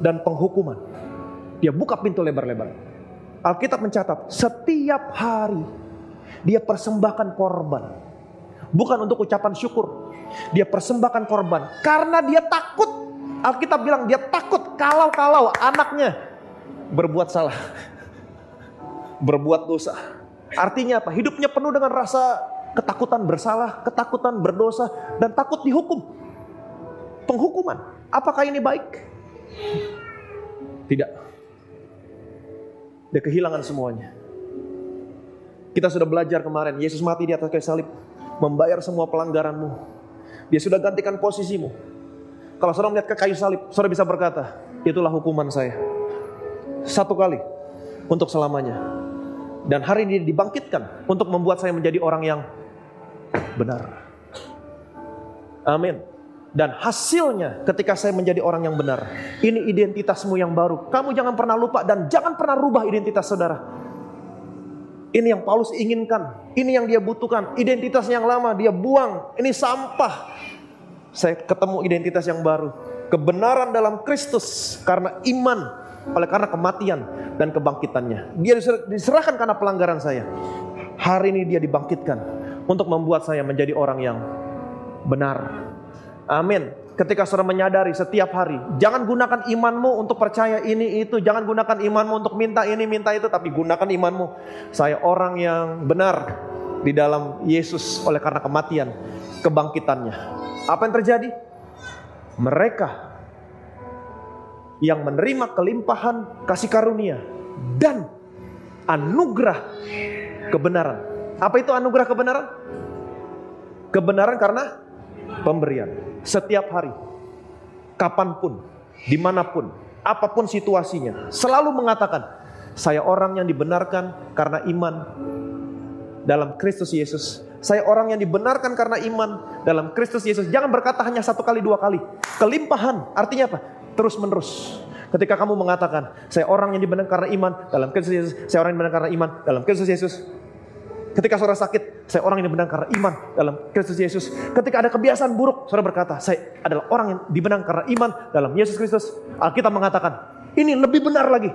dan penghukuman. Dia buka pintu lebar-lebar. Alkitab mencatat, setiap hari dia persembahkan korban. Bukan untuk ucapan syukur. Dia persembahkan korban. Karena dia takut. Alkitab bilang dia takut kalau-kalau anaknya berbuat salah. Berbuat dosa. Artinya apa? Hidupnya penuh dengan rasa ketakutan bersalah, ketakutan berdosa, dan takut dihukum. Penghukuman. Apakah ini baik? Tidak. Dia kehilangan semuanya. Kita sudah belajar kemarin, Yesus mati di atas kayu salib, membayar semua pelanggaranmu. Dia sudah gantikan posisimu. Kalau saudara melihat ke kayu salib, saudara bisa berkata, itulah hukuman saya. Satu kali, untuk selamanya. Dan hari ini dibangkitkan untuk membuat saya menjadi orang yang benar. Amin. Dan hasilnya ketika saya menjadi orang yang benar, ini identitasmu yang baru. Kamu jangan pernah lupa dan jangan pernah rubah identitas saudara. Ini yang Paulus inginkan, ini yang dia butuhkan. Identitas yang lama dia buang, ini sampah. Saya ketemu identitas yang baru. Kebenaran dalam Kristus karena iman, oleh karena kematian dan kebangkitannya. Dia diserahkan karena pelanggaran saya. Hari ini dia dibangkitkan untuk membuat saya menjadi orang yang benar. Amin. Ketika saudara menyadari setiap hari, jangan gunakan imanmu untuk percaya ini itu, jangan gunakan imanmu untuk minta ini minta itu, tapi gunakan imanmu. Saya orang yang benar di dalam Yesus oleh karena kematian, kebangkitannya. Apa yang terjadi? Mereka yang menerima kelimpahan kasih karunia dan anugerah kebenaran. Apa itu anugerah kebenaran? Kebenaran karena pemberian. Setiap hari, kapanpun, dimanapun, apapun situasinya, selalu mengatakan, saya orang yang dibenarkan karena iman dalam Kristus Yesus. Saya orang yang dibenarkan karena iman dalam Kristus Yesus. Jangan berkata hanya satu kali, dua kali. Kelimpahan, artinya apa? Terus menerus. Ketika kamu mengatakan, saya orang yang dibenarkan karena iman dalam Kristus Yesus. Saya orang yang dibenarkan karena iman dalam Kristus Yesus. Ketika saudara sakit, saya orang yang dibenarkan karena iman dalam Kristus Yesus. Ketika ada kebiasaan buruk, saudara berkata, saya adalah orang yang dibenarkan karena iman dalam Yesus Kristus. Alkitab mengatakan, ini lebih benar lagi.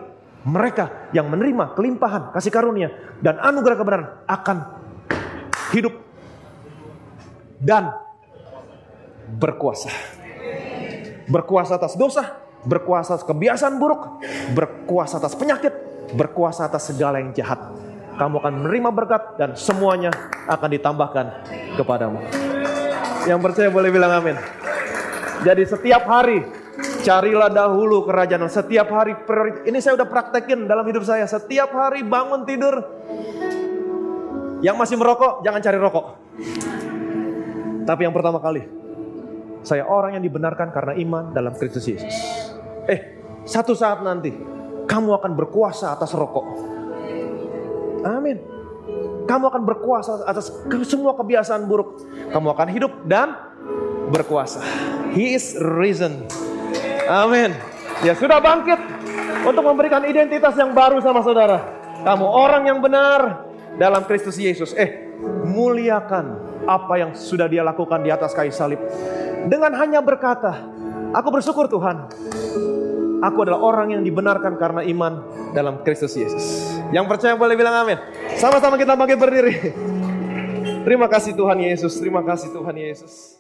Mereka yang menerima kelimpahan kasih karunia dan anugerah kebenaran akan hidup dan berkuasa. Berkuasa atas dosa, berkuasa atas kebiasaan buruk, berkuasa atas penyakit, berkuasa atas segala yang jahat. Kamu akan menerima berkat dan semuanya akan ditambahkan kepadamu. Yang percaya boleh bilang amin. Jadi setiap hari carilah dahulu kerajaan. Setiap hari prioritas. Ini saya udah praktekin dalam hidup saya. Setiap hari bangun tidur. Yang masih merokok, jangan cari rokok. Tapi yang pertama kali, saya orang yang dibenarkan karena iman dalam Kristus Yesus. Satu saat nanti, kamu akan berkuasa atas rokok. Amin. Kamu akan berkuasa atas semua kebiasaan buruk. Kamu akan hidup dan berkuasa. He is risen. Amin. Ya sudah bangkit untuk memberikan identitas yang baru sama saudara. Kamu orang yang benar dalam Kristus Yesus. Muliakan apa yang sudah dia lakukan di atas kayu salib. Dengan hanya berkata, aku bersyukur Tuhan. Aku adalah orang yang dibenarkan karena iman dalam Kristus Yesus. Yang percaya boleh bilang amin. Sama-sama kita bangkit berdiri. Terima kasih Tuhan Yesus. Terima kasih Tuhan Yesus.